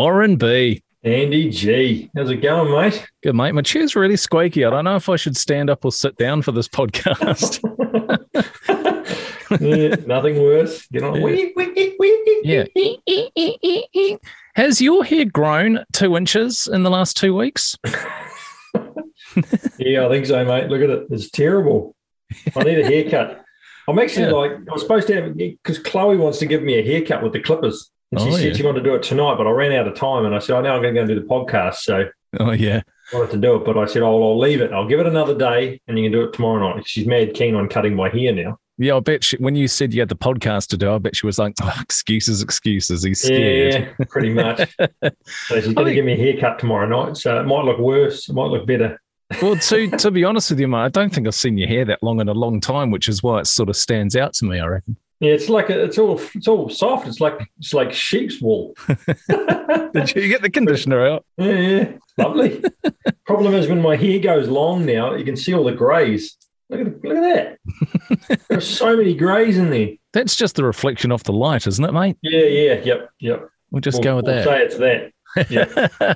Moran B. Andy G. How's it going, mate? Good, mate. My chair's really squeaky. I don't know if I should stand up or sit down for this podcast. Yeah, nothing worse. Get on. Yeah. Yeah. Has your hair grown 2 inches in the last 2 weeks? Yeah, I think so, mate. Look at it. It's terrible. I need a haircut. I'm actually I was supposed to have, because Chloe wants to give me a haircut with the clippers. And she said she wanted to do it tonight, but I ran out of time. And I said, now I'm going to go and do the podcast. So I wanted to do it. But I said, I'll leave it. I'll give it another day and you can do it tomorrow night. She's mad keen on cutting my hair now. Yeah, I bet she, when you said you had the podcast to do, I bet she was like, excuses. He's scared. Yeah, pretty much. So she's going to give me a haircut tomorrow night. So it might look worse. It might look better. Well, to be honest with you, mate, I don't think I've seen your hair that long in a long time, which is why it sort of stands out to me, I reckon. Yeah, it's like it's all soft. It's like sheep's wool. Did you get the conditioner out? Yeah, lovely. Problem is when my hair goes long now, you can see all the greys. Look at that. There's so many greys in there. That's just the reflection off the light, isn't it, mate? Yeah, yep. We'll go with that. Say it's that. Yeah.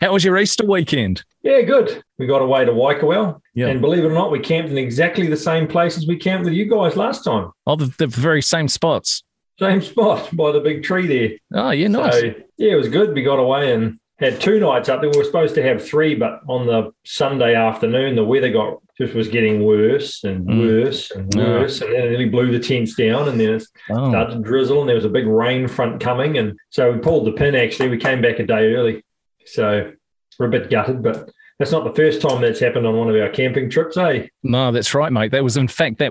How was your Easter weekend? Yeah, good. We got away to Waikowel, and believe it or not, we camped in exactly the same place as we camped with you guys last time. Oh, the very same spots. Same spot by the big tree there. Oh, yeah, nice. So, yeah, it was good. We got away and had 2 nights up there. We were supposed to have 3, but on the Sunday afternoon, the weather was getting worse and worse and worse, and then it blew the tents down, and then it started to drizzle, and there was a big rain front coming, and so we pulled the pin, actually. We came back a day early, so we're a bit gutted, but that's not the first time that's happened on one of our camping trips, eh? No, that's right, mate. That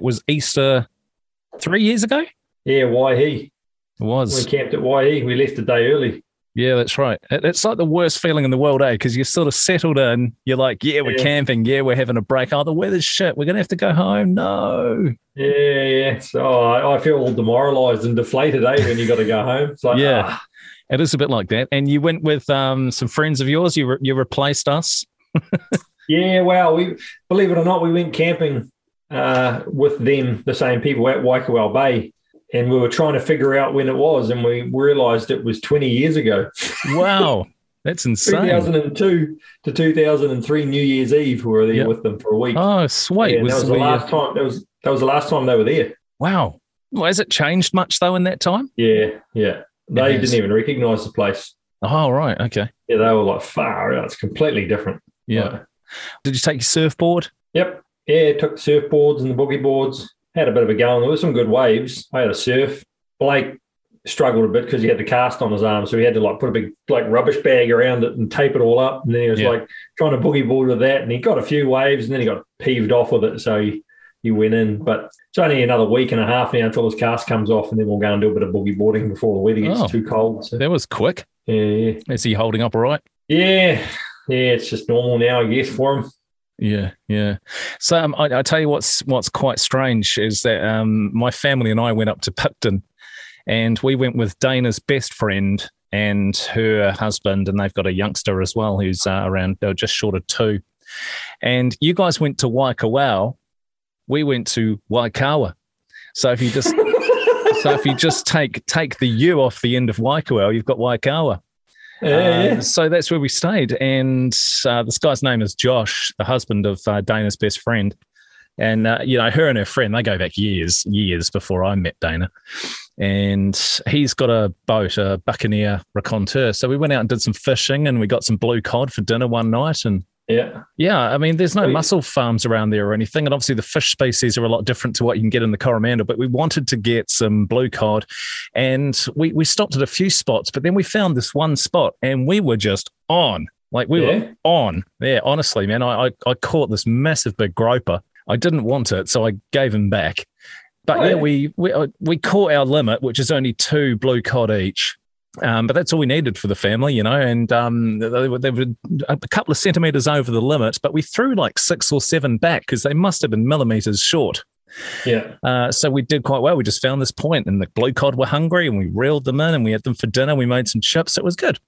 was Easter 3 years ago? Yeah, Waihi. It was. We camped at Waihi. We left a day early. Yeah, that's right. It's like the worst feeling in the world, eh? Because you're sort of settled in. You're like, we're camping. Yeah, we're having a break. Oh, the weather's shit. We're going to have to go home. No. Yeah. So I feel all demoralised and deflated, eh, when you got to go home. It's like, It is a bit like that. And you went with some friends of yours. You replaced us. Yeah, well, believe it or not, we went camping with them, the same people, at Waikawa Bay. And we were trying to figure out when it was, and we realised it was 20 years ago. Wow, that's insane. 2002 to 2003 New Year's Eve, we were there with them for a week. Oh, sweet. Yeah, that was the last time they were there. Wow. Well, has it changed much, though, in that time? Yeah. They didn't even recognise the place. Oh, right, okay. Yeah, they were like, far out. It's completely different. Yeah. Like, did you take your surfboard? Yep. Yeah, took the surfboards and the boogie boards. Had a bit of a go. There were some good waves. I had a surf. Blake struggled a bit because he had the cast on his arm, so he had to put a big rubbish bag around it and tape it all up. And then he was trying to boogie board with that, and he got a few waves, and then he got peeved off with it, so he went in. But it's only another week and a half now until his cast comes off, and then we'll go and do a bit of boogie boarding before the weather gets too cold. So. That was quick. Yeah. Is he holding up all right? Yeah. It's just normal now, I guess, for him. Yeah. So I tell you what's quite strange is that my family and I went up to Picton, and we went with Dana's best friend and her husband, and they've got a youngster as well who's around just short of 2. And you guys went to Waikowel. We went to Waikawa. So if you just take the U off the end of Waikowel, you've got Waikawa. So that's where we stayed, and this guy's name is Josh, the husband of Dana's best friend, and her and her friend, they go back years before I met Dana, and he's got a boat, a Buccaneer Raconteur. So we went out and did some fishing, and we got some blue cod for dinner one night, and I mean, there's no mussel farms around there or anything, and obviously the fish species are a lot different to what you can get in the Coromandel, but we wanted to get some blue cod, and we stopped at a few spots, but then we found this one spot, and we were just on. Were on. Yeah, honestly, man, I caught this massive big groper. I didn't want it, so I gave him back. But we caught our limit, which is only 2 blue cod each. But that's all we needed for the family, and they were a couple of centimetres over the limit, but we threw 6 or 7 back because they must have been millimetres short. Yeah. So we did quite well. We just found this point, and the blue cod were hungry, and we reeled them in, and we had them for dinner. We made some chips. It was good.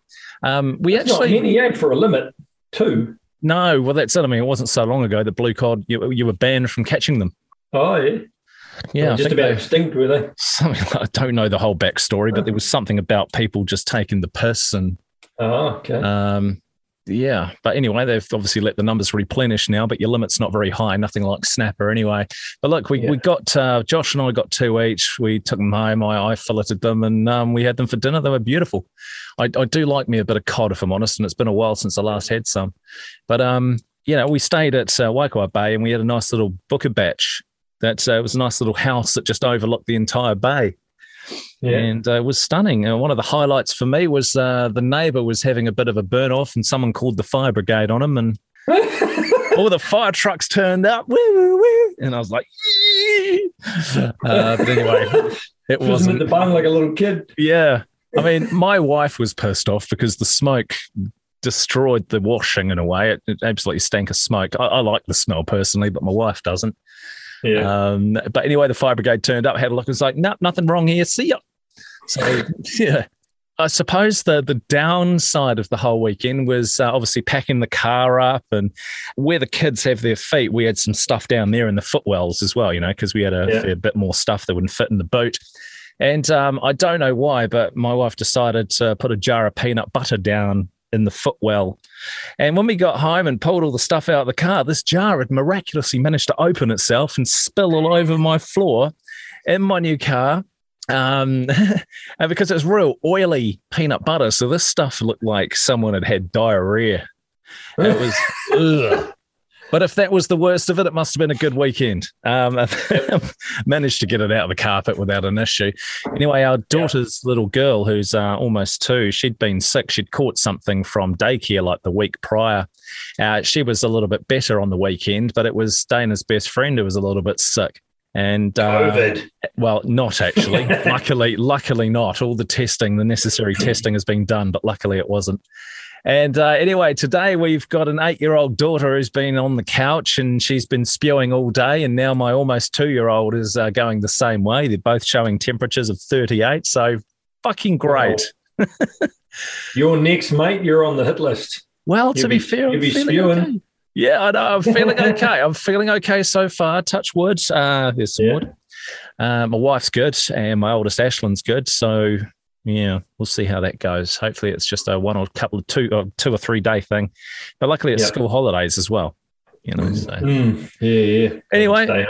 That's actually not many had for a limit too. No, well, that's it. I mean, it wasn't so long ago that blue cod, you were banned from catching them. Oh, yeah. Yeah, just about extinct, were they? I don't know the whole backstory, but there was something about people just taking the piss and Oh, okay. Yeah, but anyway, they've obviously let the numbers replenish now, but your limit's not very high, nothing like Snapper anyway. But look, we got, Josh and I got two each. We took them home, I filleted them, and we had them for dinner. They were beautiful. I do like me a bit of cod, if I'm honest, and it's been a while since I last had some. But, you know, we stayed at Waikawa Bay, and we had a nice little buka batch. That it was a nice little house that just overlooked the entire bay. Yeah. And it was stunning. One of the highlights for me was the neighbour was having a bit of a burn-off and someone called the fire brigade on him and all the fire trucks turned up. Woo, woo, woo, and I was like, but anyway, it wasn't. The bun like a little kid. Yeah. I mean, my wife was pissed off because the smoke destroyed the washing in a way. It absolutely stank of smoke. I like the smell personally, but my wife doesn't. Yeah. But anyway, the fire brigade turned up, had a look, and was like, "Nope, nothing wrong here. See ya." So yeah, I suppose the downside of the whole weekend was obviously packing the car up, and where the kids have their feet, we had some stuff down there in the footwells as well, you know, because we had a fair bit more stuff that wouldn't fit in the boot. And I don't know why, but my wife decided to put a jar of peanut butter down in the footwell. And when we got home and pulled all the stuff out of the car, this jar had miraculously managed to open itself and spill all over my floor in my new car. And because it was real oily peanut butter, so this stuff looked like someone had had diarrhea. It was, ugh. But if that was the worst of it, it must have been a good weekend. Managed to get it out of the carpet without an issue. Anyway, our daughter's little girl, who's almost two, she'd been sick. She'd caught something from daycare like the week prior. She was a little bit better on the weekend, but it was Dana's best friend who was a little bit sick. And COVID. Well, not actually. luckily not. All the testing, the necessary testing has been done, but luckily it wasn't. And anyway, today we've got an 8-year-old daughter who's been on the couch and she's been spewing all day. And now my almost 2-year-old is going the same way. They're both showing temperatures of 38. So fucking great. Oh. You're next, mate. You're on the hit list. Well, you'll to be fair, you'll be spewing. Okay. Yeah, I know. I'm feeling okay. I'm feeling okay so far. Touch wood. There's some wood. My wife's good and my oldest Ashlyn's good. So... yeah, we'll see how that goes. Hopefully it's just a two or three day thing. But luckily it's school holidays as well. You know, so. Yeah. Anyway,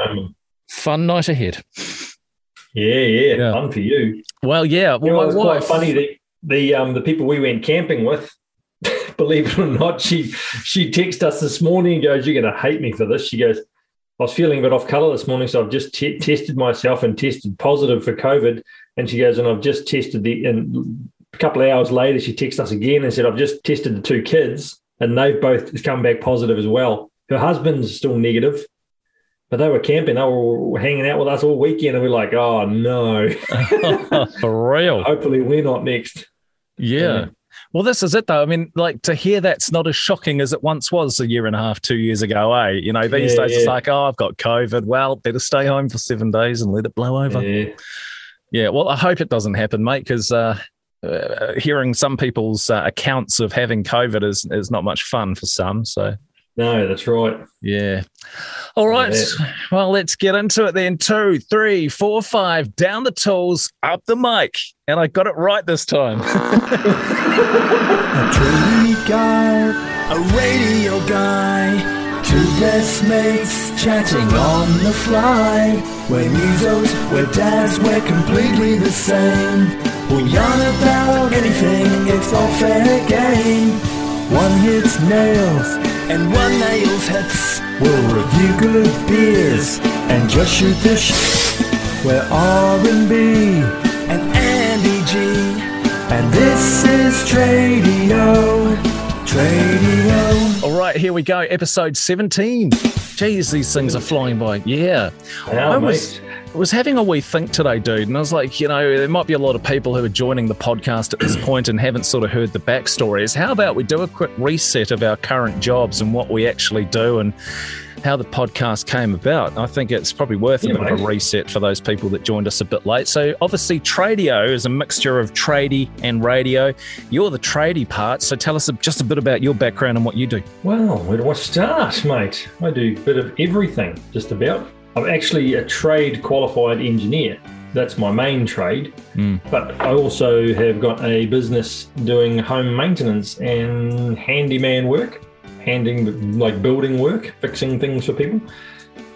fun night ahead. Yeah, fun for you. Well, yeah. Well, you know, my wife, quite funny that the people we went camping with, believe it or not, she texted us this morning and goes, "You're going to hate me for this." She goes, "I was feeling a bit off colour this morning, so I've just tested myself and tested positive for COVID." And she goes, "And I've just tested the." And a couple of hours later, she texted us again and said, "I've just tested the two kids, and they've both come back positive as well. Her husband's still negative, but they were camping. They were hanging out with us all weekend, and we're like, oh no, for real. Hopefully, we're not next." Yeah. Well, this is it, though. I mean, like, to hear that's not as shocking as it once was a year and a half, 2 years ago, eh? You know, these days it's like, oh, I've got COVID. Well, better stay home for 7 days and let it blow over. Yeah, well, I hope it doesn't happen, mate, because hearing some people's accounts of having COVID is not much fun for some, so... No, that's right. Yeah. All right. Yeah. Well, let's get into it then. 2, 3, 4, 5, down the tools, up the mic. And I got it right this time. A truly guy, a radio guy, two best mates chatting on the fly. We're musos, we're dads, we're completely the same. We'll yarn about anything, it's all fair game. One hits nails. And one nails hits. We'll review good beers and just shoot the shit. We're R&B and Andy G. And this is Tradio. All right, here we go. Episode 17. Jeez, these things are flying by. Yeah. I was having a wee think today, dude, and I was like, you know, there might be a lot of people who are joining the podcast at this point and haven't sort of heard the backstories. How about we do a quick reset of our current jobs and what we actually do and how the podcast came about? I think it's probably worth a bit of a reset for those people that joined us a bit late. So obviously Tradio is a mixture of tradie and radio. You're the tradie part, so tell us just a bit about your background and what you do. Well, where do I start, mate? I do a bit of everything, just about. I'm actually a trade qualified engineer, That's my main trade. Mm. But I also have got a business doing home maintenance and handyman work, building work, fixing things for people.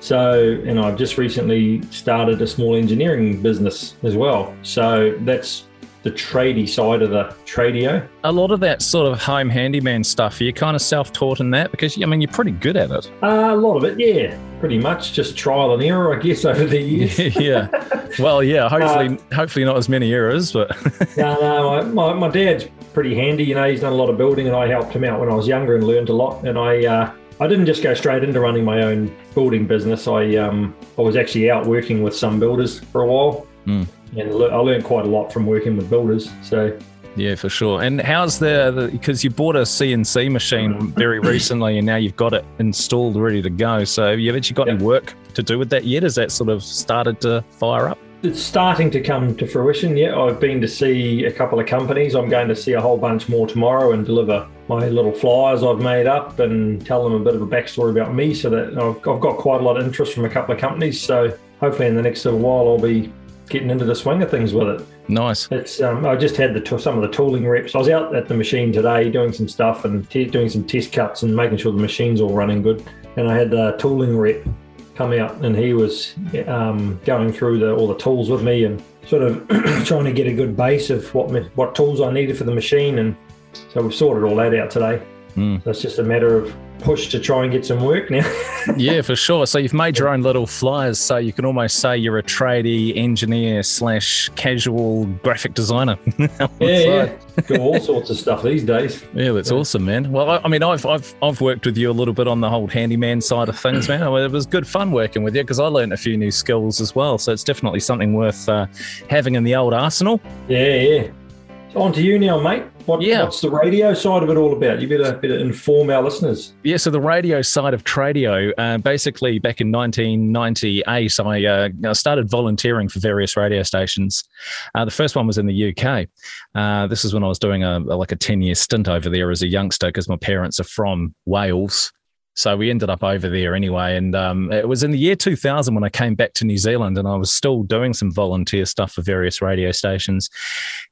So, and I've just recently started a small engineering business as well. So that's the tradie side of the tradio. A lot of that sort of home handyman stuff, are you kind of self-taught in that? Because, I mean, you're pretty good at it. A lot of it, yeah. Pretty much just trial and error, I guess, over the years. Yeah. Well, yeah, hopefully not as many errors. But my dad's pretty handy. He's done a lot of building, and I helped him out when I was younger and learned a lot. And I didn't just go straight into running my own building business. I was actually out working with some builders for a while. Mm. And I learned quite a lot from working with builders. So yeah, for sure. And how's because you bought a CNC machine very recently, and now you've got it installed, ready to go. So have you actually got any work to do with that yet? Has that sort of started to fire up? It's starting to come to fruition. Yeah, I've been to see a couple of companies. I'm going to see a whole bunch more tomorrow and deliver my little flyers I've made up and tell them a bit of a backstory about me, so that I've got quite a lot of interest from a couple of companies. So hopefully in the next little while I'll be getting into the swing of things with it. Nice. It's I just had some of the tooling reps. I was out at the machine today doing some stuff and doing some test cuts and making sure the machine's all running good. And I had the tooling rep come out, and he was going through all the tools with me and sort of trying to get a good base of what tools I needed for the machine. And so we've sorted all that out today. Mm. So it's just a matter of push to try and get some work now. Yeah, for sure. So you've made your own little flyers, so you can almost say you're a tradie engineer / casual graphic designer. Yeah. Do all sorts of stuff these days. Yeah, that's awesome, man. Well, I mean, I've worked with you a little bit on the whole handyman side of things, man. I mean, it was good fun working with you because I learned a few new skills as well. So it's definitely something worth having in the old arsenal. Yeah. On to you now, mate. What's the radio side of it all about? You better inform our listeners. Yeah, so the radio side of tradio, basically back in 1998, I started volunteering for various radio stations. The first one was in the UK. This is when I was doing a 10-year stint over there as a youngster because my parents are from Wales. So we ended up over there anyway. And it was in the year 2000 when I came back to New Zealand, and I was still doing some volunteer stuff for various radio stations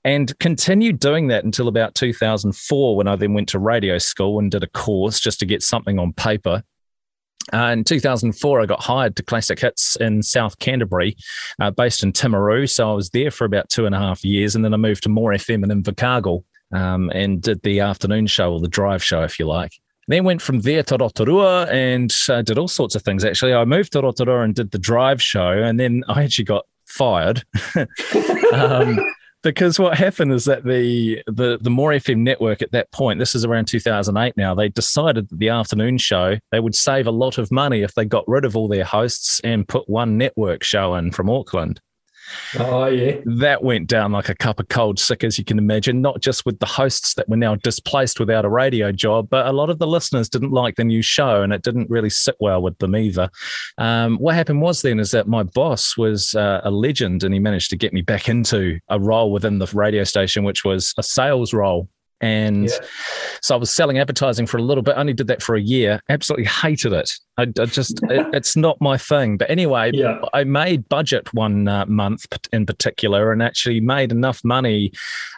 and continued doing that until about 2004 when I then went to radio school and did a course just to get something on paper. In 2004, I got hired to Classic Hits in South Canterbury, based in Timaru. So I was there for about 2.5 years, and then I moved to More FM in Invercargill and did the afternoon show, or the drive show, if you like. Then went from there to Rotorua and did all sorts of things, actually. I moved to Rotorua and did the drive show, and then I actually got fired because what happened is that the More FM network at that point, this is around 2008 now, they decided that the afternoon show, they would save a lot of money if they got rid of all their hosts and put one network show in from Auckland. Oh, yeah. That went down like a cup of cold sick, as you can imagine, not just with the hosts that were now displaced without a radio job, but a lot of the listeners didn't like the new show, and it didn't really sit well with them either. What happened was then is that my boss was a legend, and he managed to get me back into a role within the radio station, which was a sales role. And so I was selling advertising for a little bit. I only did that for a year. Absolutely hated it. I just, it's not my thing. But anyway, I made budget one month in particular, and actually made enough money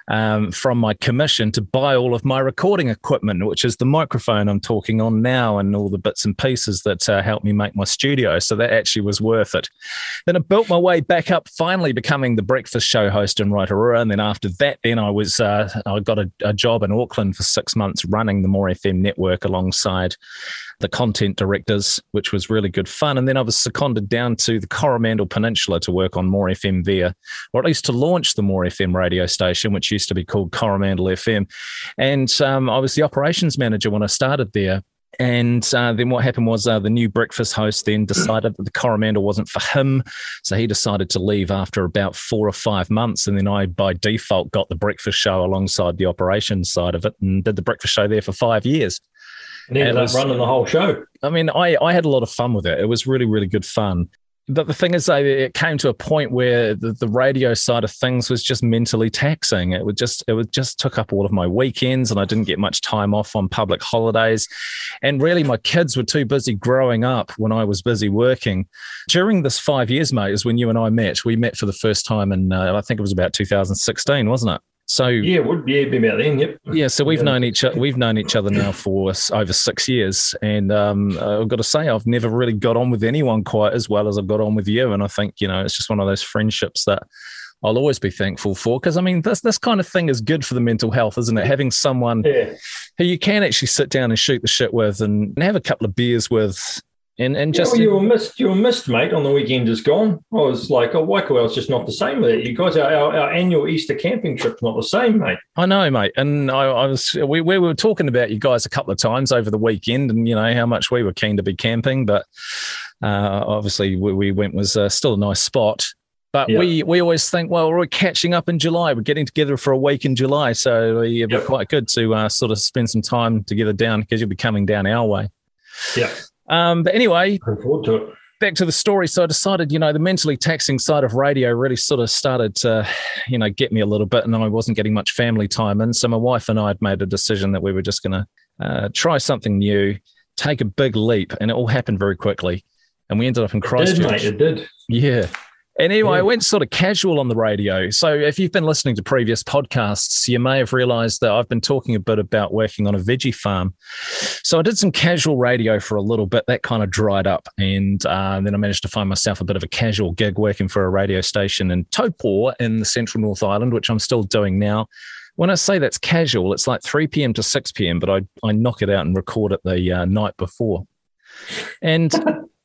from my commission to buy all of my recording equipment, which is the microphone I'm talking on now and all the bits and pieces that helped me make my studio. So that actually was worth it. Then I built my way back up, finally becoming the breakfast show host in Rotorua. And then after that, then I was I got a job in Auckland for 6 months running the More FM network alongside the content directors, which was really good fun. And then I was seconded down to the Coromandel Peninsula to work on More FM there, or at least to launch the More FM radio station, which used to be called Coromandel FM. And I was the operations manager when I started there. And then what happened was the new breakfast host then decided that the Coromandel wasn't for him. So he decided to leave after about 4 or 5 months. And then I, by default, got the breakfast show alongside the operations side of it and did the breakfast show there for 5 years. And ended up running the whole show. I mean, I had a lot of fun with it. It was really, really good fun. But the thing is, though, it came to a point where the radio side of things was just mentally taxing. It just took up all of my weekends, and I didn't get much time off on public holidays. And really, my kids were too busy growing up when I was busy working. During this 5 years, mate, is when you and I met. We met for the first time in, I think it was about 2016, wasn't it? So yeah, it would be about then. Yep. Yeah, so we've known each other now for over 6 years, and I've got to say I've never really got on with anyone quite as well as I've got on with you, and I think it's just one of those friendships that I'll always be thankful for, because I mean this kind of thing is good for the mental health, isn't it? Having someone who you can actually sit down and shoot the shit with and have a couple of beers with. And just you were missed, mate, on the weekend just gone. I was like, Waikowel, it's just not the same with it. You guys, our annual Easter camping trip's not the same, mate. I know, mate. And we were talking about you guys a couple of times over the weekend, and how much we were keen to be camping, but obviously where we went was still a nice spot. But we always think, well, we're catching up in July. We're getting together for a week in July, so it'd be quite good to sort of spend some time together down, because you'll be coming down our way. Yeah. But anyway, back to the story. So I decided, the mentally taxing side of radio really sort of started to, get me a little bit, and I wasn't getting much family time in. So my wife and I had made a decision that we were just going to try something new, take a big leap, and it all happened very quickly. And we ended up in Christchurch. It did. Yeah. And anyway, I went sort of casual on the radio. So if you've been listening to previous podcasts, you may have realised that I've been talking a bit about working on a veggie farm. So I did some casual radio for a little bit. That kind of dried up. And then I managed to find myself a bit of a casual gig working for a radio station in Taupo in the central North Island, which I'm still doing now. When I say that's casual, it's like 3 p.m. to 6 p.m., but I knock it out and record it the night before. And...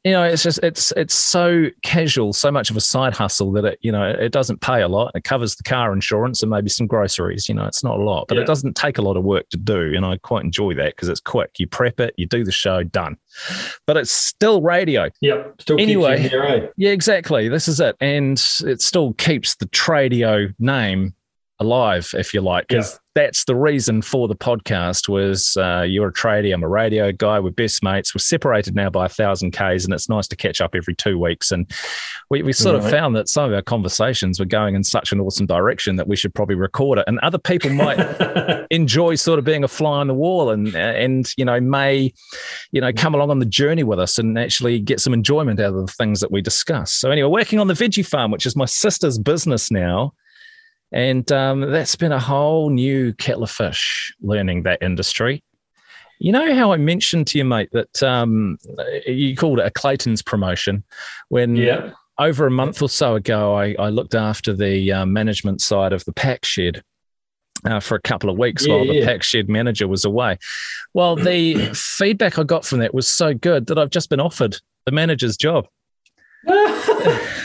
it's just it's so casual, so much of a side hustle that it it doesn't pay a lot. It covers the car insurance and maybe some groceries. It's not a lot, but it doesn't take a lot of work to do, and I quite enjoy that because it's quick. You prep it, you do the show, done. But it's still radio. Yep. Still anyway, keeps you in there, yeah, exactly. This is it, and it still keeps the Tradio name alive, if you like, because that's the reason for the podcast was you're a tradie, I'm a radio guy, we're best mates, we're separated now by 1,000 Ks, and it's nice to catch up every 2 weeks. And we sort of found that some of our conversations were going in such an awesome direction that we should probably record it, and other people might enjoy sort of being a fly on the wall and may come along on the journey with us and actually get some enjoyment out of the things that we discuss. So anyway, working on the veggie farm, which is my sister's business now. And that's been a whole new kettle of fish, learning that industry. You know how I mentioned to you, mate, that you called it a Clayton's promotion when over a month or so ago, I looked after the management side of the pack shed for a couple of weeks while the pack shed manager was away. Well, the feedback I got from that was so good that I've just been offered the manager's job.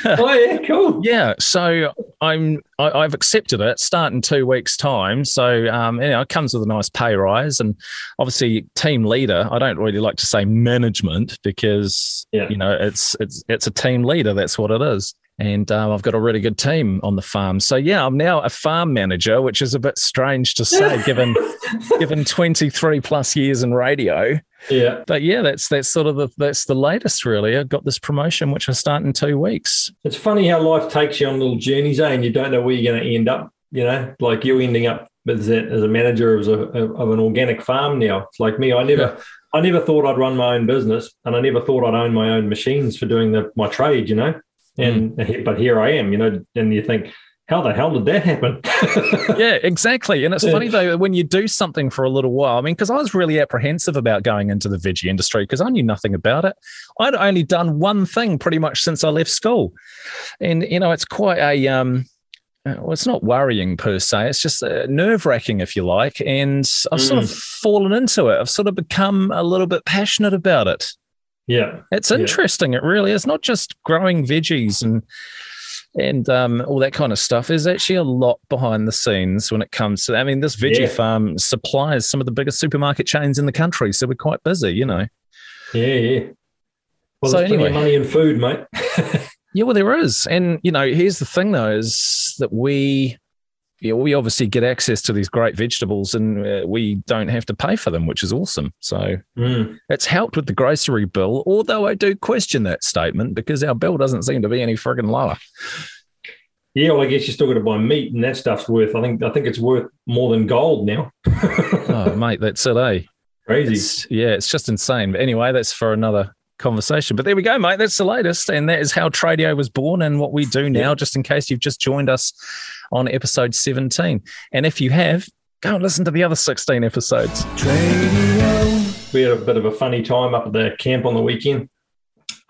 Oh yeah, cool. Yeah, so I've accepted it. Start in 2 weeks' time. So it comes with a nice pay rise, and obviously team leader. I don't really like to say management because it's a team leader. That's what it is. And I've got a really good team on the farm. So yeah, I'm now a farm manager, which is a bit strange to say given 23 plus years in radio. Yeah. But yeah, that's sort of that's the latest really. I got this promotion, which I start in 2 weeks. It's funny how life takes you on little journeys, eh? And you don't know where you're going to end up, like you're ending up as a manager of an organic farm now. It's like me. I never thought I'd run my own business, and I never thought I'd own my own machines for doing my trade, But here I am, and you think, how the hell did that happen? Yeah, exactly. And it's funny, though, when you do something for a little while, I mean, because I was really apprehensive about going into the veggie industry because I knew nothing about it. I'd only done one thing pretty much since I left school. And, it's quite a... it's not worrying per se. It's just nerve-wracking, if you like. And I've sort of fallen into it. I've sort of become a little bit passionate about it. Yeah, it's interesting. It really is. Not just growing veggies and all that kind of stuff. There's actually a lot behind the scenes when it comes to. I mean, this veggie farm supplies some of the biggest supermarket chains in the country, so we're quite busy, Yeah. Well, so there's plenty of money in food, mate. Yeah, well, there is, and here's the thing though, is that we yeah, we obviously get access to these great vegetables and we don't have to pay for them, which is awesome. So it's helped with the grocery bill, although I do question that statement because our bill doesn't seem to be any friggin' lower. Yeah, well, I guess you're still going to buy meat and that stuff's worth. I think it's worth more than gold now. Oh, mate, that's it, eh? Crazy. It's just insane. But anyway, that's for another conversation. But there we go, mate. That's the latest. And that is how Tradio was born and what we do now, just in case you've just joined us on episode 17. And if you have, go and listen to the other 16 episodes. Tradio. We had a bit of a funny time up at the camp on the weekend.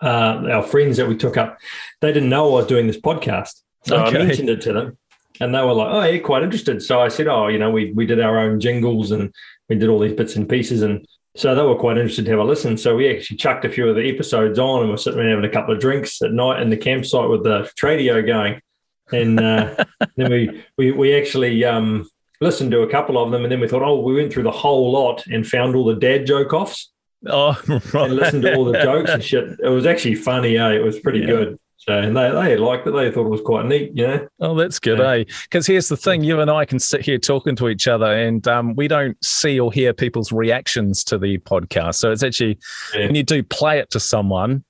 Our friends that we took up, they didn't know I was doing this podcast. So I mentioned it to them and they were like, oh, yeah, quite interested. So I said, we did our own jingles and we did all these bits and pieces. And so they were quite interested to have a listen. So we actually chucked a few of the episodes on and we're sitting around having a couple of drinks at night in the campsite with the Tradio going. And then we actually listened to a couple of them and then we thought, we went through the whole lot and found all the dad joke-offs. Oh, right. And listened to all the jokes and shit. It was actually funny, eh? It was pretty good. So, and they liked it. They thought it was quite neat, you know. Oh, that's good, eh? Because here's the thing. You and I can sit here talking to each other and we don't see or hear people's reactions to the podcast. So it's actually, when you do play it to someone,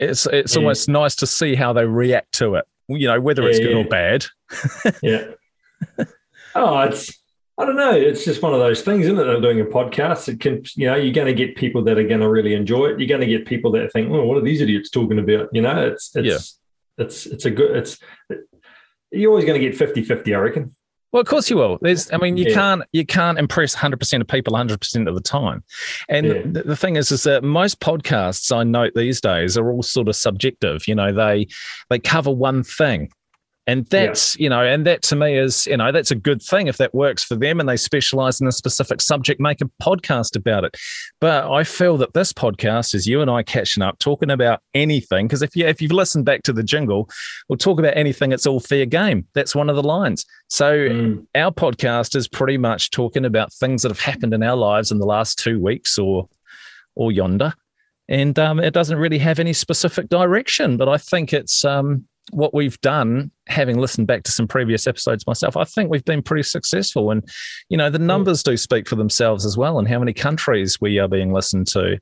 it's almost nice to see how they react to it, you know, whether it's good or bad. I don't know. It's just one of those things, isn't it? I'm doing a podcast. It can, you know, you're going to get people that are going to really enjoy it. You're going to get people that think, "Oh, what are these idiots talking about?" You know, you're always going to get 50-50, I reckon. Well, of course you will. You can't impress 100% of people 100% of the time. And the thing is that most podcasts I note these days are all sort of subjective. You know, they cover one thing. And that's, and that to me is, that's a good thing if that works for them and they specialize in a specific subject, make a podcast about it. But I feel that this podcast is you and I catching up, talking about anything. Because if you've listened back to the jingle, we'll talk about anything. It's all fair game. That's one of the lines. So our podcast is pretty much talking about things that have happened in our lives in the last 2 weeks or yonder. And it doesn't really have any specific direction, but I think it's... what we've done, having listened back to some previous episodes myself, I think we've been pretty successful. And, you know, the numbers do speak for themselves as well and how many countries we are being listened to.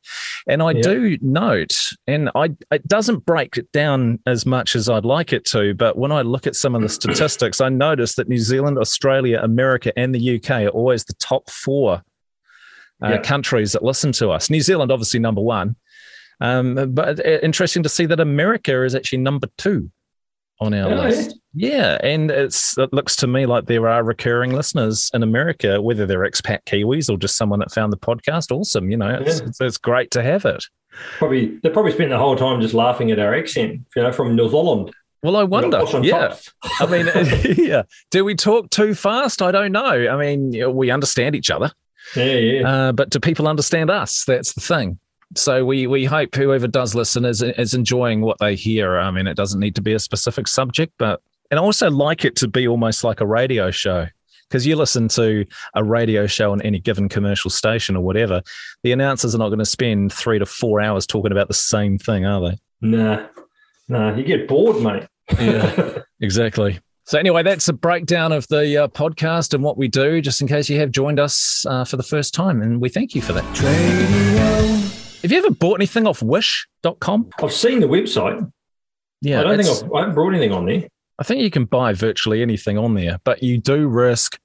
And I do note, and it doesn't break it down as much as I'd like it to, but when I look at some of the statistics, I notice that New Zealand, Australia, America, and the UK are always the top four countries that listen to us. New Zealand, obviously, number one. But interesting to see that America is actually number two on our list. Yeah, and it looks to me like there are recurring listeners in America, whether they're expat Kiwis or just someone that found the podcast awesome. You know, it's great to have it. They probably spent the whole time just laughing at our accent, you know, from New Zealand. Well, I wonder. Yeah, I mean, do we talk too fast? I don't know. I mean, we understand each other. Yeah. But do people understand us? That's the thing. So we hope whoever does listen is enjoying what they hear. I mean, it doesn't need to be a specific subject, and I also like it to be almost like a radio show, because you listen to a radio show on any given commercial station or whatever, the announcers are not going to spend 3 to 4 hours talking about the same thing, are they? Nah, you get bored, mate. Yeah, exactly. So anyway, that's a breakdown of the podcast and what we do, just in case you have joined us for the first time, and we thank you for that. Have you ever bought anything off Wish.com? I've seen the website. Yeah, I haven't brought anything on there. I think you can buy virtually anything on there, but you do risk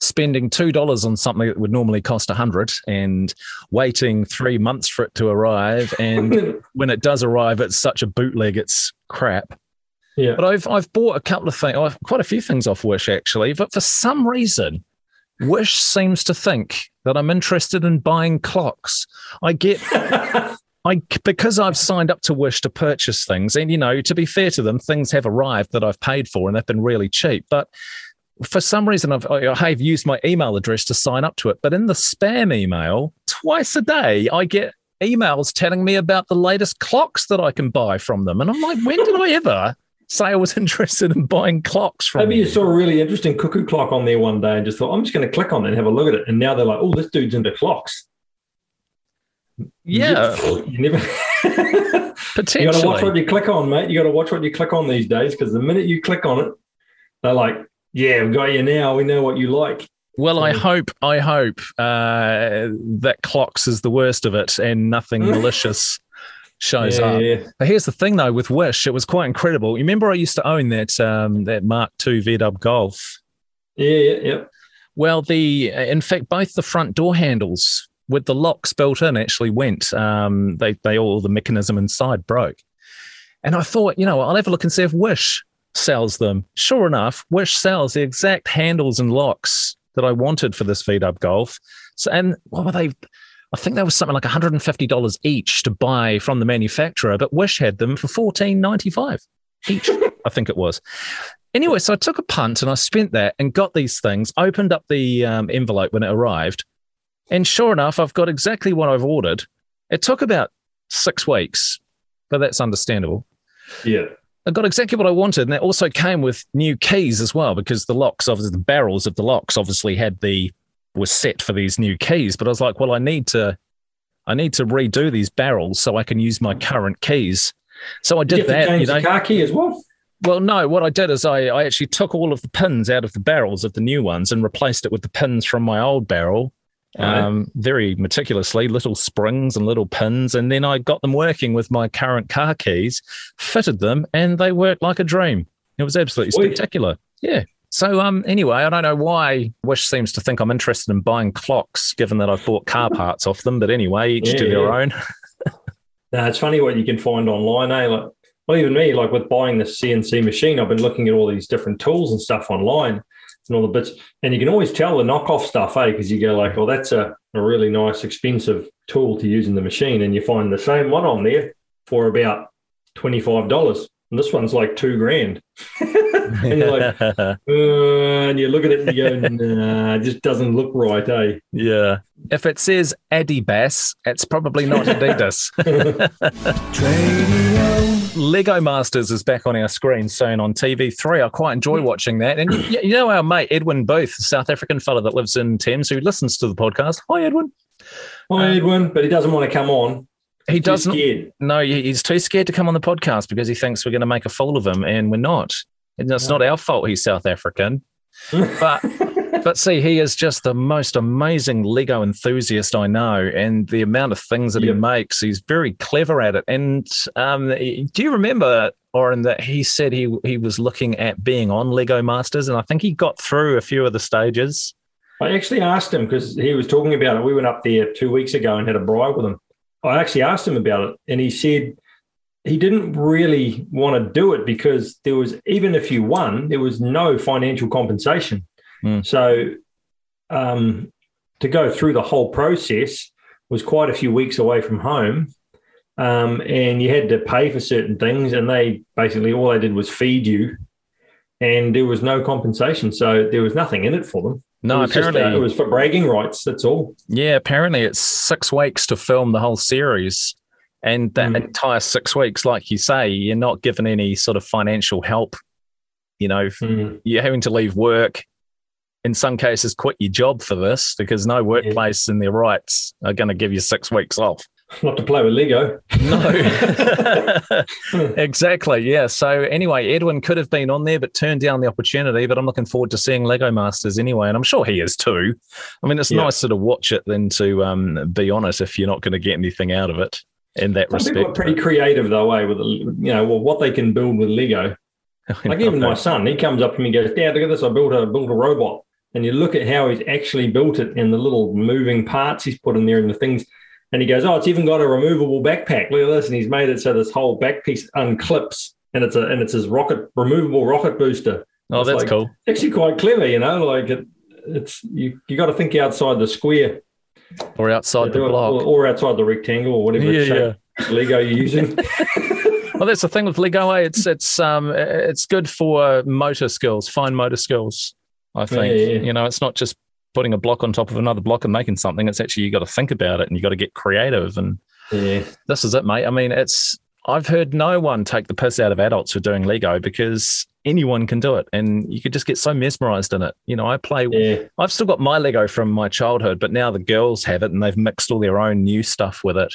spending $2 on something that would normally cost $100 and waiting 3 months for it to arrive. And when it does arrive, it's such a bootleg, it's crap. Yeah. But I've bought a couple of things, quite a few things off Wish actually, but for some reason, Wish seems to think that I'm interested in buying clocks. Because I've signed up to Wish to purchase things, and, you know, to be fair to them, things have arrived that I've paid for and they've been really cheap. But for some reason, I have used my email address to sign up to it. But in the spam email, twice a day, I get emails telling me about the latest clocks that I can buy from them. And I'm like, when did I ever say I was interested in buying clocks from Maybe you saw a really interesting cuckoo clock on there one day and just thought, I'm just going to click on it and have a look at it. And now they're like, oh, this dude's into clocks. Yeah. Potentially. You got to watch what you click on, mate. You got to watch what you click on these days, because the minute you click on it, they're like, Yeah, we've got you now. We know what you like. Well, I hope that clocks is the worst of it and nothing malicious shows up. Yeah. But here's the thing, though, with Wish, it was quite incredible. You remember I used to own that that Mark II V-Dub Golf? Yeah. Well, in fact, both the front door handles with the locks built in actually went. All the mechanism inside broke. And I thought, you know, I'll have a look and see if Wish sells them. Sure enough, Wish sells the exact handles and locks that I wanted for this V-Dub Golf. So, and what were they? I think they were something like $150 each to buy from the manufacturer, but Wish had them for $14.95 each, I think it was. Anyway, so I took a punt and I spent that and got these things, opened up the envelope when it arrived, and sure enough, I've got exactly what I've ordered. It took about 6 weeks, but that's understandable. Yeah. I got exactly what I wanted, and that also came with new keys as well, because the locks, obviously, the barrels of the locks obviously were set for these new keys. But I was like, well, I need to redo these barrels so I can use my current keys. So I did that. Change the car key as well. Well, no, what I did is I actually took all of the pins out of the barrels of the new ones and replaced it with the pins from my old barrel. Right. Very meticulously, little springs and little pins, and then I got them working with my current car keys, fitted them, and they worked like a dream. It was absolutely spectacular. Yeah. So anyway, I don't know why Wish seems to think I'm interested in buying clocks, given that I've bought car parts off them. But anyway, each to their own. Nah, it's funny what you can find online, eh? Like, well, even me, like with buying this CNC machine, I've been looking at all these different tools and stuff online. And all the bits, and you can always tell the knockoff stuff, eh? Because you go like, "Oh, that's a really nice, expensive tool to use in the machine," and you find the same one on there for about $25, and this one's like $2,000. And you're like, and you look at it and you go, "Nah, it just doesn't look right," eh? Yeah. If it says Adibas, it's probably not Adidas. Lego Masters is back on our screen soon on TV3. I quite enjoy watching that. And you know our mate Edwin Booth, the South African fella that lives in Thames, who listens to the podcast. Hi, Edwin. But he doesn't want to come on. He doesn't. Scared. No, he's too scared to come on the podcast because he thinks we're going to make a fool of him, and we're not. And it's not our fault he's South African. But see, he is just the most amazing Lego enthusiast I know, and the amount of things that he makes, he's very clever at it. And do you remember, Oren, that he said he was looking at being on Lego Masters, and I think he got through a few of the stages? I actually asked him, because he was talking about it. We went up there 2 weeks ago and had a bribe with him. I actually asked him about it, and he said he didn't really want to do it because there was, even if you won, there was no financial compensation. So to go through the whole process was quite a few weeks away from home, and you had to pay for certain things, and they basically, all they did was feed you, and there was no compensation. So there was nothing in it for them. No, apparently it was for bragging rights. That's all. Yeah, apparently it's 6 weeks to film the whole series, and that entire 6 weeks, like you say, you're not given any sort of financial help. You know, you're having to leave work. In some cases, quit your job for this, because no workplace in their rights are going to give you 6 weeks off. Not to play with Lego. No. Exactly, yeah. So anyway, Edwin could have been on there but turned down the opportunity, but I'm looking forward to seeing Lego Masters anyway, and I'm sure he is too. I mean, it's nicer to watch it than to be on it if you're not going to get anything out of it in that respect. People are pretty creative, though, eh, with, you know, well, what they can build with Lego. Like even my son, he comes up to me and goes, "Dad, look at this, I built a robot." And you look at how he's actually built it and the little moving parts he's put in there and the things. And he goes, "Oh, it's even got a removable backpack. Look at this." And he's made it so this whole back piece unclips, and it's his removable rocket booster. Oh, that's like, cool. Actually quite clever, you know, like it's you got to think outside the square. Or outside the block. Or outside the rectangle or whatever shape Lego you're using. Well, that's the thing with Lego, eh? It's good for motor skills, fine motor skills. I think, you know, it's not just putting a block on top of another block and making something. It's actually, you got to think about it and you got to get creative. And this is it, mate. I mean, I've heard no one take the piss out of adults for doing Lego, because anyone can do it. And you could just get so mesmerized in it. You know, I've still got my Lego from my childhood, but now the girls have it and they've mixed all their own new stuff with it.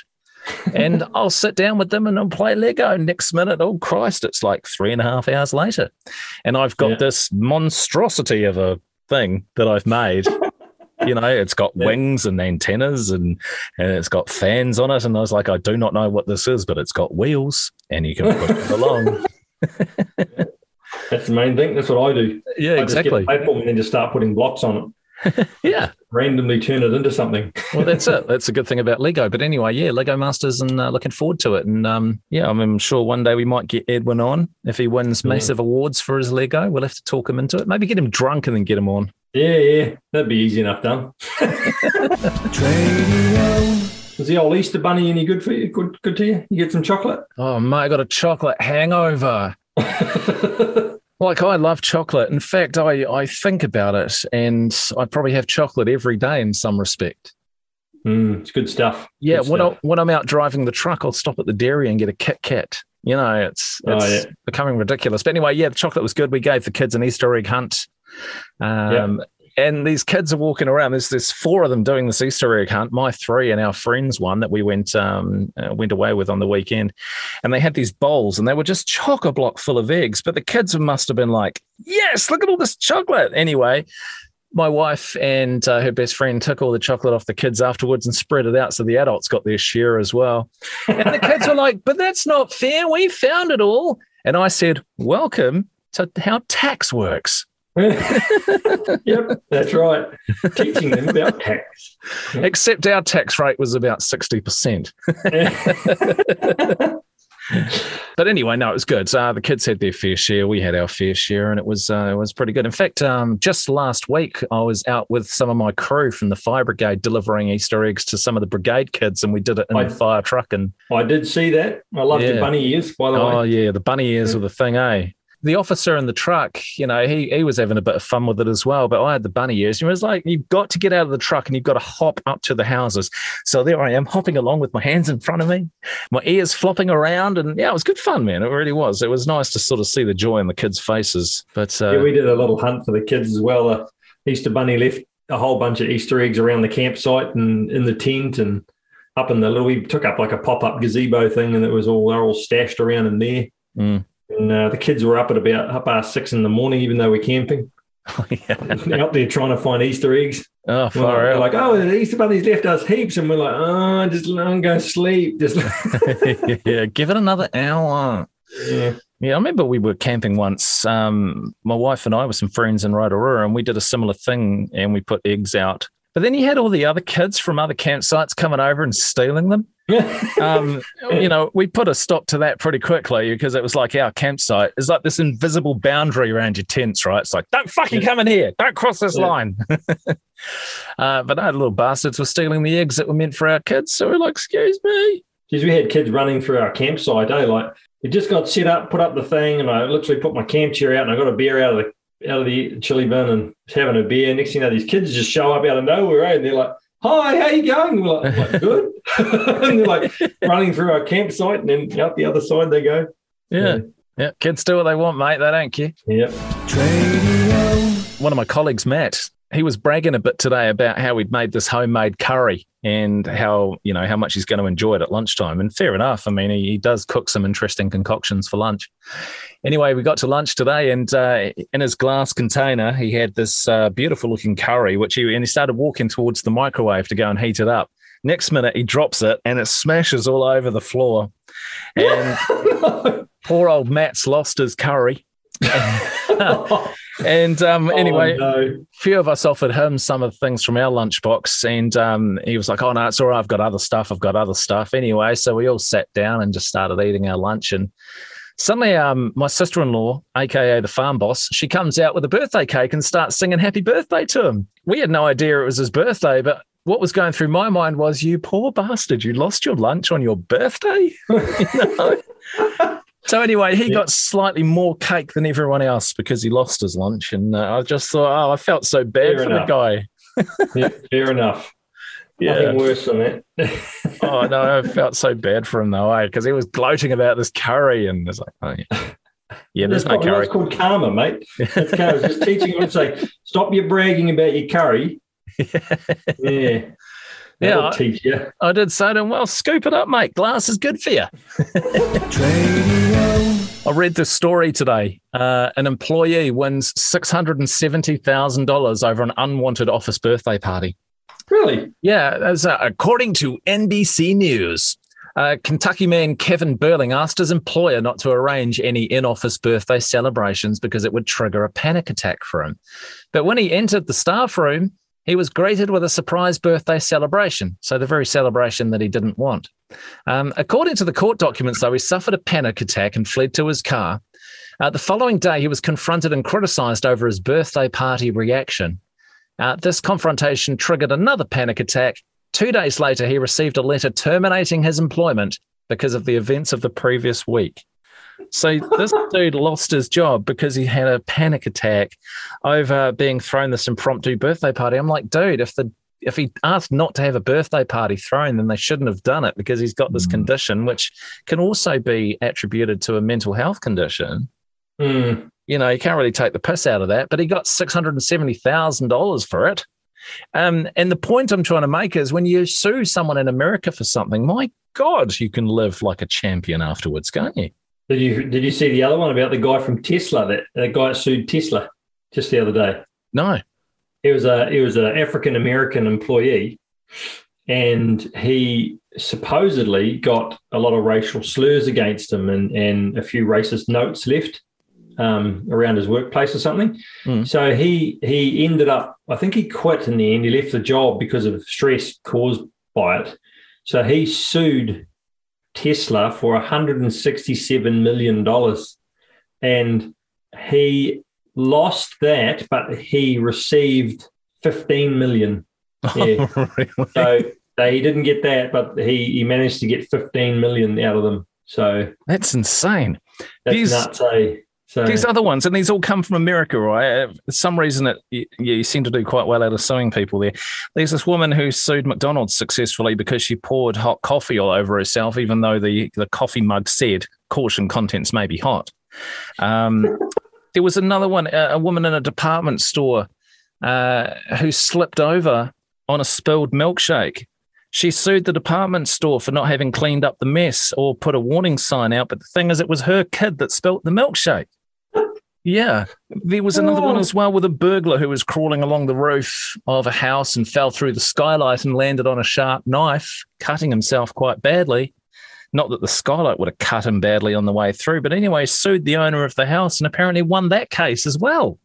and I'll sit down with them and I'll play Lego. Next minute, oh Christ, it's like 3.5 hours later. And I've got this monstrosity of a thing that I've made. You know, it's got wings and antennas and it's got fans on it. And I was like, I do not know what this is, but it's got wheels and you can push it along. That's the main thing. That's what I do. Yeah, exactly. Just get a platform and then just start putting blocks on it. Yeah. Randomly turn it into something. Well, that's it. That's a good thing about Lego. But anyway, yeah, Lego Masters, and looking forward to it. And yeah, I'm sure one day we might get Edwin on if he wins massive awards for his Lego. We'll have to talk him into it. Maybe get him drunk and then get him on. Yeah, that'd be easy enough done. Is the old Easter bunny any good for you? Good to you? You get some chocolate? Oh, mate, I got a chocolate hangover. Like, I love chocolate. In fact, I think about it, and I probably have chocolate every day in some respect. It's good stuff. Yeah, good stuff. When I'm out driving the truck, I'll stop at the dairy and get a Kit Kat. You know, it's becoming ridiculous. But anyway, yeah, the chocolate was good. We gave the kids an Easter egg hunt. And these kids are walking around. There's four of them doing this Easter egg hunt, my three and our friend's one that we went away with on the weekend. And they had these bowls and they were just chock-a-block full of eggs. But the kids must have been like, yes, look at all this chocolate. Anyway, my wife and her best friend took all the chocolate off the kids afterwards and spread it out so the adults got their share as well. And the kids were like, but that's not fair. We found it all. And I said, welcome to how tax works. Yep, that's right. Teaching them about tax. Except our tax rate was about 60%. But anyway, no, it was good. So the kids had their fair share. We had our fair share, and it was pretty good. In fact, just last week, I was out with some of my crew from the fire brigade delivering Easter eggs to some of the brigade kids, and we did it in the fire truck. And I did see that. I loved the bunny ears, by the way. Oh yeah, the bunny ears were the thing, eh? The officer in the truck, you know, he was having a bit of fun with it as well, but I had the bunny ears. It was like, you've got to get out of the truck and you've got to hop up to the houses. So there I am, hopping along with my hands in front of me, my ears flopping around. And yeah, it was good fun, man. It really was. It was nice to sort of see the joy in the kids' faces. But yeah, we did a little hunt for the kids as well. Easter bunny left a whole bunch of Easter eggs around the campsite and in the tent and up in the little, we took up like a pop-up gazebo thing, and they're all stashed around in there. Mm. And the kids were up at about 6:30 in the morning, even though we're camping. Oh, yeah. Out there trying to find Easter eggs. Oh, far out. Like, oh, the Easter bunny's left us heaps. And we're like, oh, just let them go sleep. Just yeah, give it another hour. Yeah. Yeah, I remember we were camping once. My wife and I were some friends in Rotorua, and we did a similar thing, and we put eggs out. But then you had all the other kids from other campsites coming over and stealing them. You know, we put a stop to that pretty quickly because it was like our campsite. It's like this invisible boundary around your tents, right? It's like, don't fucking come in here. Don't cross this line. But no, little bastards were stealing the eggs that were meant for our kids. So we're like, excuse me. Because we had kids running through our campsite, eh? Like, it just got set up, put up the thing, and I literally put my camp chair out and I got a beer out of the chili bin and was having a beer. Next thing you know, these kids just show up out of nowhere, eh? And they're like, hi, how you going? And we're like, good. And they're like running through our campsite, and then out the other side they go. Yeah. Kids do what they want, mate. They don't care. Yep. One of my colleagues, Matt, he was bragging a bit today about how we'd made this homemade curry and how, you know, how much he's going to enjoy it at lunchtime. And fair enough. I mean, he does cook some interesting concoctions for lunch. Anyway, we got to lunch today, and in his glass container, he had this beautiful-looking curry, and he started walking towards the microwave to go and heat it up. Next minute, he drops it, and it smashes all over the floor. And poor old Matt's lost his curry. And anyway, few of us offered him some of the things from our lunchbox, and he was like, oh, no, it's all right. I've got other stuff. Anyway, so we all sat down and just started eating our lunch. And suddenly my sister-in-law, a.k.a. the farm boss, she comes out with a birthday cake and starts singing happy birthday to him. We had no idea it was his birthday, but what was going through my mind was, you poor bastard, you lost your lunch on your birthday? You know? So anyway, he got slightly more cake than everyone else because he lost his lunch. And I just thought, I felt so bad for the guy. Yeah, fair enough. Yeah. Nothing worse than that. Oh, no, I felt so bad for him, though, because he was gloating about this curry. And it's like, oh, yeah, there's no curry. It's called karma, mate. It's karma. It's just teaching him to say, stop your bragging about your curry. Yeah. That'll teach you. I did say to him, well, scoop it up, mate. Glass is good for you. I read this story today. An employee wins $670,000 over an unwanted office birthday party. Really? Yeah. That's, according to NBC News, Kentucky man Kevin Burling asked his employer not to arrange any in-office birthday celebrations because it would trigger a panic attack for him. But when he entered the staff room, he was greeted with a surprise birthday celebration, so the very celebration that he didn't want. According to the court documents, though, he suffered a panic attack and fled to his car. The following day, he was confronted and criticised over his birthday party reaction. This confrontation triggered another panic attack. 2 days later, he received a letter terminating his employment because of the events of the previous week. So this dude lost his job because he had a panic attack over being thrown this impromptu birthday party. I'm like, dude, if he asked not to have a birthday party thrown, then they shouldn't have done it because he's got this condition, which can also be attributed to a mental health condition. Mm. You know, you can't really take the piss out of that, but he got $670,000 for it. And the point I'm trying to make is when you sue someone in America for something, my God, you can live like a champion afterwards, can't you? Did you see the other one about the guy from Tesla, that guy sued Tesla just the other day? No. He was an African-American employee, and he supposedly got a lot of racial slurs against him and a few racist notes left around his workplace or something. Mm. So he ended up, I think he quit in the end. He left the job because of stress caused by it. So he sued Tesla for $167 million. And he lost that, but he received $15 million. Yeah. Oh, really? So he didn't get that, but he managed to get $15 million out of them. So that's insane. That's nuts, eh? So these other ones, and these all come from America, right? For some reason, you seem to do quite well out of suing people there. There's this woman who sued McDonald's successfully because she poured hot coffee all over herself, even though the coffee mug said, caution, contents may be hot. There was another one, a woman in a department store who slipped over on a spilled milkshake. She sued the department store for not having cleaned up the mess or put a warning sign out. But the thing is, it was her kid that spilt the milkshake. Yeah. There was another one as well with a burglar who was crawling along the roof of a house and fell through the skylight and landed on a sharp knife, cutting himself quite badly. Not that the skylight would have cut him badly on the way through. But anyway, sued the owner of the house and apparently won that case as well.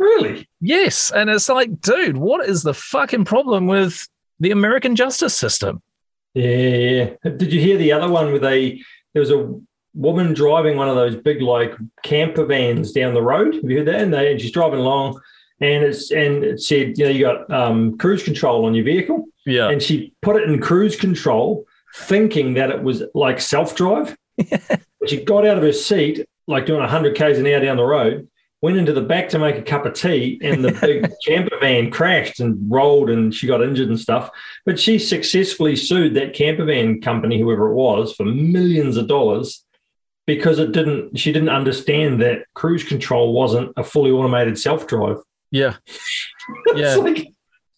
Really? Yes. And it's like, dude, what is the fucking problem with the American justice system? Yeah. Did you hear the other one with there was a woman driving one of those big like camper vans down the road? Have you heard that? And she's driving along, and it said, you know, you got cruise control on your vehicle. Yeah. And she put it in cruise control, thinking that it was like self-drive. But she got out of her seat, like doing 100 k's an hour down the road, went into the back to make a cup of tea, and the big camper van crashed and rolled, and she got injured and stuff. But she successfully sued that camper van company, whoever it was, for millions of dollars because she didn't understand that cruise control wasn't a fully automated self-drive. Yeah. Yeah. Like,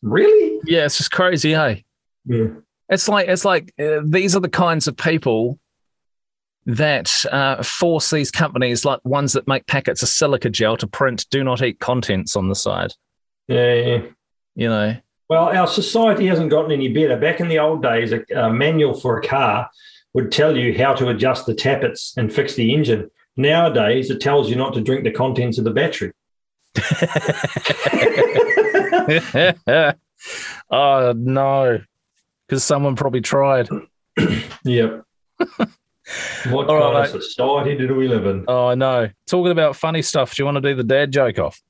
really? Yeah, it's just crazy, hey? Yeah. It's like these are the kinds of people that force these companies, like ones that make packets of silica gel, to print "do not eat" contents on the side. Yeah. You know. Well, our society hasn't gotten any better. Back in the old days, a manual for a car would tell you how to adjust the tappets and fix the engine. Nowadays, it tells you not to drink the contents of the battery. Oh, no. Because someone probably tried. Yep. What all kind of society do we live in? Oh, I know. Talking about funny stuff, do you want to do the dad joke off?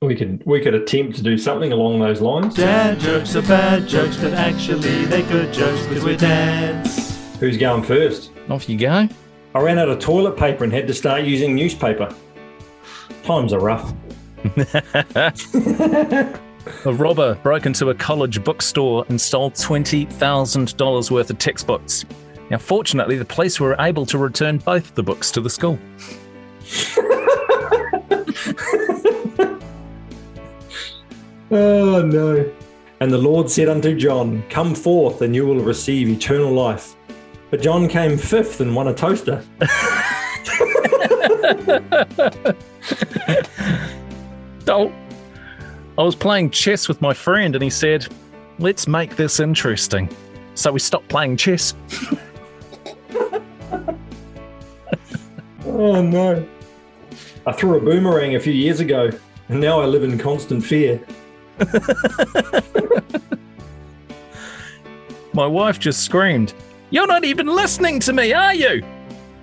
We could attempt to do something along those lines. Dad jokes are bad jokes, but actually they're good jokes because we're dads. Who's going first? Off you go. I ran out of toilet paper and had to start using newspaper. Times are rough. A robber broke into a college bookstore and stole $20,000 worth of textbooks. Now, fortunately, the police were able to return both the books to the school. Oh, no. And the Lord said unto John, Come forth, and you will receive eternal life. But John came fifth and won a toaster. I was playing chess with my friend, and he said, Let's make this interesting. So we stopped playing chess. Oh, no. I threw a boomerang a few years ago, and now I live in constant fear. My wife just screamed, You're not even listening to me, are you?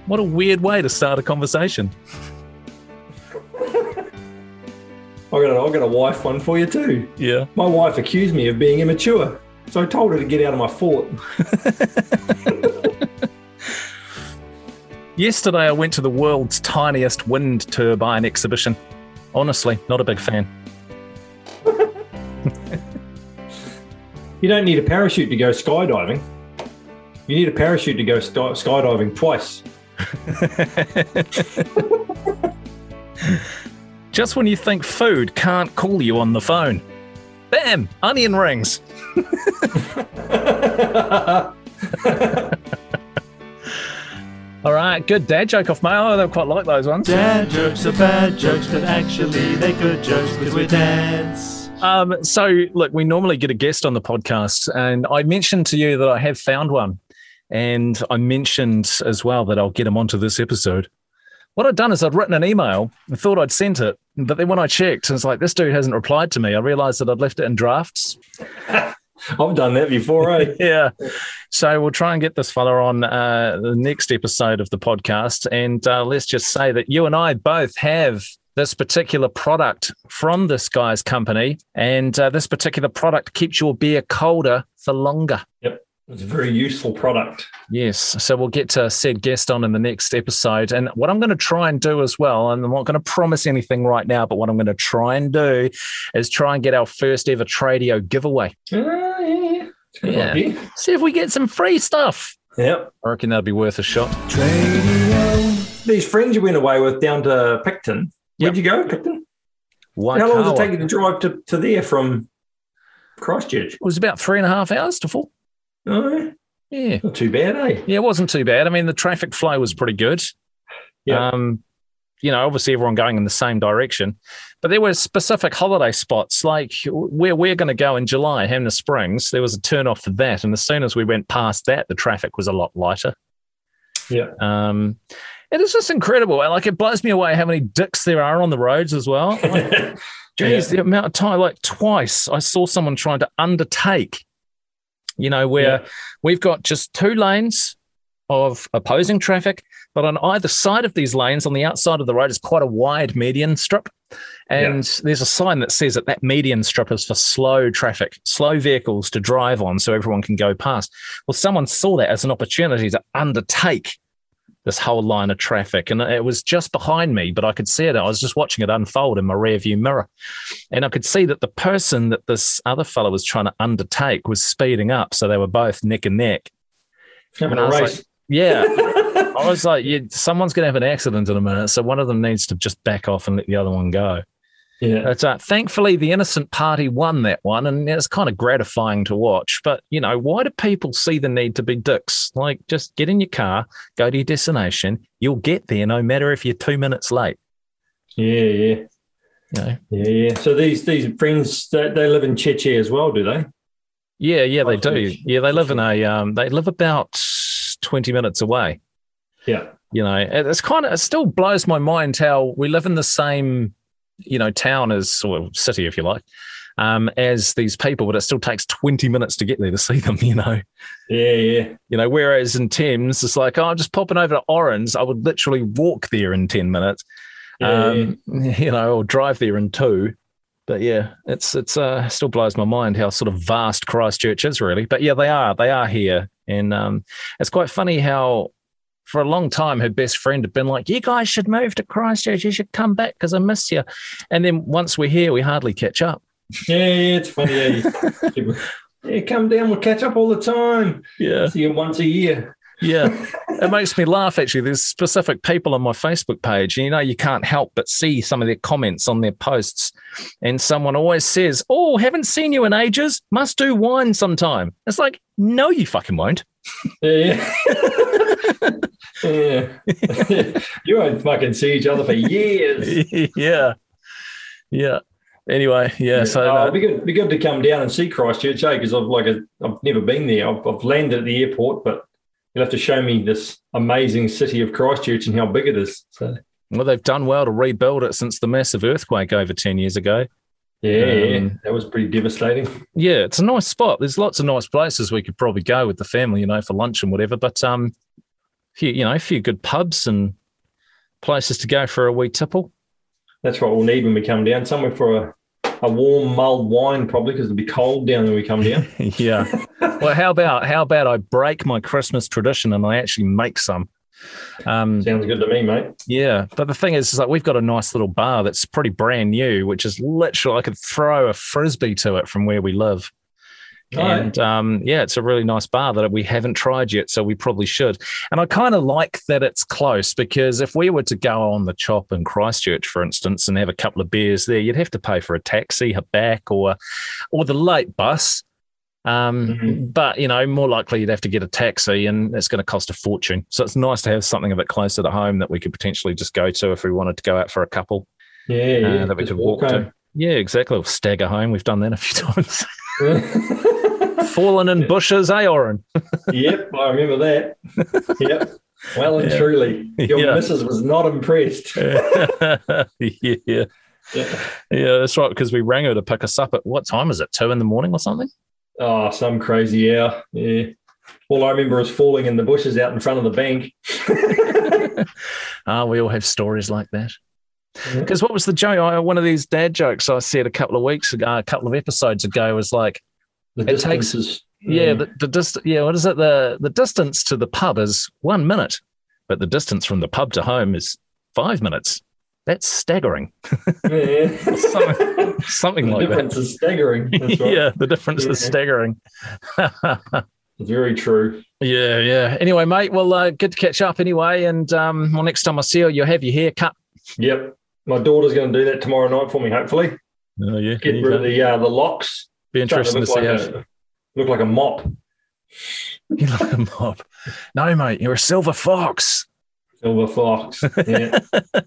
What a weird way to start a conversation. I got a wife one for you too. Yeah. My wife accused me of being immature, so I told her to get out of my fort. Yesterday I went to the world's tiniest wind turbine exhibition. Honestly, not a big fan. You don't need a parachute to go skydiving. You need a parachute to go skydiving twice. Just when you think food can't call you on the phone. Bam! Onion rings. All right, good dad joke off my... Oh, I quite like those ones. Dad jokes are bad jokes, but actually they're good jokes because we're dads. So, look, we normally get a guest on the podcast, and I mentioned to you that I have found one, and I mentioned as well that I'll get him onto this episode. What I'd done is I'd written an email and thought I'd sent it, but then when I checked, it's like, this dude hasn't replied to me. I realised that I'd left it in drafts. I've done that before, eh? Yeah. So we'll try and get this fella on the next episode of the podcast, and let's just say that you and I both have this particular product from this guy's company, and this particular product keeps your beer colder for longer. Yep, it's a very useful product. Yes, so we'll get to said guest on in the next episode, and what I'm going to try and do as well, and I'm not going to promise anything right now, but what I'm going to try and do is try and get our first ever Tradio giveaway. Yeah. See if we get some free stuff. Yep. I reckon that'll be worth a shot. Tradio. These friends you went away with down to Picton. Where'd you go, Picton? Waikawa. How long does it take you to drive to there from Christchurch? It was about 3.5 hours to 4. Oh, yeah. Not too bad, eh? Yeah, it wasn't too bad. I mean, the traffic flow was pretty good. Yeah. You know, obviously everyone going in the same direction. But there were specific holiday spots, like where we're going to go in July, Hamner Springs. There was a turn-off for that, and as soon as we went past that, the traffic was a lot lighter. Yeah. It is just incredible. Like, it blows me away how many dicks there are on the roads as well. Like, geez, the amount of time, like twice I saw someone trying to undertake, you know, where we've got just 2 lanes of opposing traffic, but on either side of these lanes, on the outside of the road, is quite a wide median strip. And there's a sign that says that that median strip is for slow traffic, slow vehicles to drive on so everyone can go past. Well, someone saw that as an opportunity to undertake this whole line of traffic. And it was just behind me, but I could see it. I was just watching it unfold in my rear view mirror. And I could see that the person that this other fellow was trying to undertake was speeding up. So they were both neck and neck. And I was like, I was like, someone's going to have an accident in a minute. So one of them needs to just back off and let the other one go. Yeah. But, thankfully, the innocent party won that one. And it's kind of gratifying to watch. But, you know, why do people see the need to be dicks? Like, just get in your car, go to your destination. You'll get there no matter if you're 2 minutes late. Yeah. You know? Yeah. So these friends, they live in Cheche as well, do they? Yeah, they do. Yeah, they live in they live about 20 minutes away. Yeah. You know, it still blows my mind how we live in the same, you know, town is, or city, if you like, as these people, but it still takes 20 minutes to get there to see them, you know? Yeah. You know, whereas in Thames, it's like, I'm just popping over to Orange. I would literally walk there in 10 minutes, you know, or drive there in 2. But yeah, it's still blows my mind how sort of vast Christchurch is, really. But yeah, they are here. And it's quite funny how, for a long time, her best friend had been like, you guys should move to Christchurch. You should come back because I miss you. And then once we're here, we hardly catch up. Yeah, it's funny. Yeah, come down. We'll catch up all the time. Yeah. See you once a year. Yeah. It makes me laugh, actually. There's specific people on my Facebook page, and, you know, you can't help but see some of their comments on their posts. And someone always says, oh, haven't seen you in ages. Must do wine sometime. It's like, no, you fucking won't. Yeah. Yeah. You won't fucking see each other for years. Yeah. Yeah. Anyway, yeah. So it'd be good to come down and see Christchurch, eh? Because I've never been there. I've landed at the airport, but you'll have to show me this amazing city of Christchurch and how big it is. So, well, they've done well to rebuild it since the massive earthquake over 10 years ago. Yeah, that was pretty devastating. Yeah, it's a nice spot. There's lots of nice places we could probably go with the family, you know, for lunch and whatever. But a few good pubs and places to go for a wee tipple. That's what we'll need when we come down. Somewhere for a warm mulled wine, probably, because it'll be cold down when we come down. Yeah. Well, how about I break my Christmas tradition and I actually make some? Sounds good to me, mate. Yeah, but the thing is like we've got a nice little bar that's pretty brand new, which is literally I could throw a frisbee to it from where we live. And it's a really nice bar that we haven't tried yet, so we probably should. And I kind of like that it's close, because if we were to go on the chop in Christchurch, for instance, and have a couple of beers there, you'd have to pay for a taxi back or the late bus. But, you know, more likely you'd have to get a taxi, and it's going to cost a fortune. So it's nice to have something a bit closer to home that we could potentially just go to if we wanted to go out for a couple. Yeah, that we could walk to. Yeah, exactly. We'll stagger home. We've done that a few times. Fallen in bushes, eh, Oren? Yep, I remember that. Yep, well and truly. Your missus was not impressed. Yeah, that's right, because we rang her to pick us up at, what time is it, 2 a.m. or something? Oh, some crazy hour, yeah. All I remember is falling in the bushes out in front of the bank. We all have stories like that. Because what was the joke? One of these dad jokes I said a couple of episodes ago was like, the distances. The distance to the pub is 1 minute, but the distance from the pub to home is 5 minutes. That's staggering. Yeah. something like that. The difference is staggering. That's right. Yeah, the difference is staggering. Very true. Yeah, yeah. Anyway, mate, well, good to catch up anyway. And well, next time I see you, you'll have your hair cut. Yep. My daughter's going to do that tomorrow night for me, hopefully. Oh, yeah. Get rid of the locks. Be interesting to see how. Look like a mop. You look like a mop. No, mate, you're a silver fox. Silver fox. Yeah.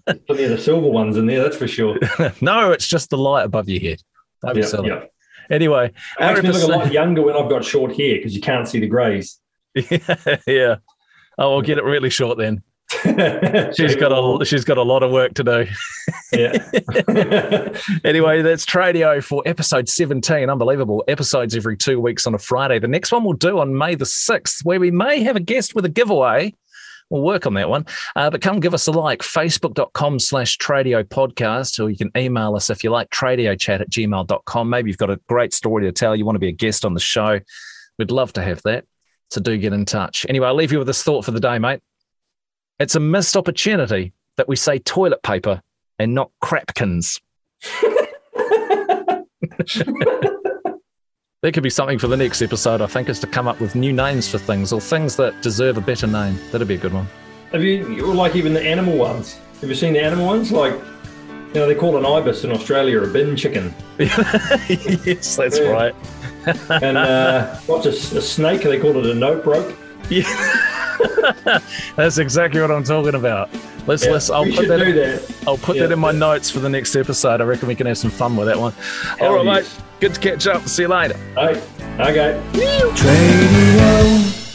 Plenty of the silver ones in there, that's for sure. No, it's just the light above your head. Yep. Anyway. It makes me look a lot younger when I've got short hair, because you can't see the greys. Yeah. Oh, I'll get it really short then. She's got a lot of work to do. Yeah. Anyway, that's Tradio for episode 17. Unbelievable. Episodes every 2 weeks on a Friday. The next one we'll do on May the 6th, where we may have a guest with a giveaway. We'll work on that one. But come give us a like, facebook.com/Tradio podcast, or you can email us if you like, tradiochat@gmail.com. Maybe you've got a great story to tell. You want to be a guest on the show. We'd love to have that. So do get in touch. Anyway, I'll leave you with this thought for the day, mate. It's a missed opportunity that we say toilet paper and not crapkins. There could be something for the next episode, I think, is to come up with new names for things, or things that deserve a better name. That'd be a good one. Have you, like, even the animal ones? Have you seen the animal ones? Like, you know, they call an ibis in Australia a bin chicken. Yes, that's right. And what's a snake? They call it a note broke. Yeah. That's exactly what I'm talking about. I'll put that in my notes for the next episode. I reckon we can have some fun with that one. All right, mate. Good to catch up. See you later. Okay. Tradio.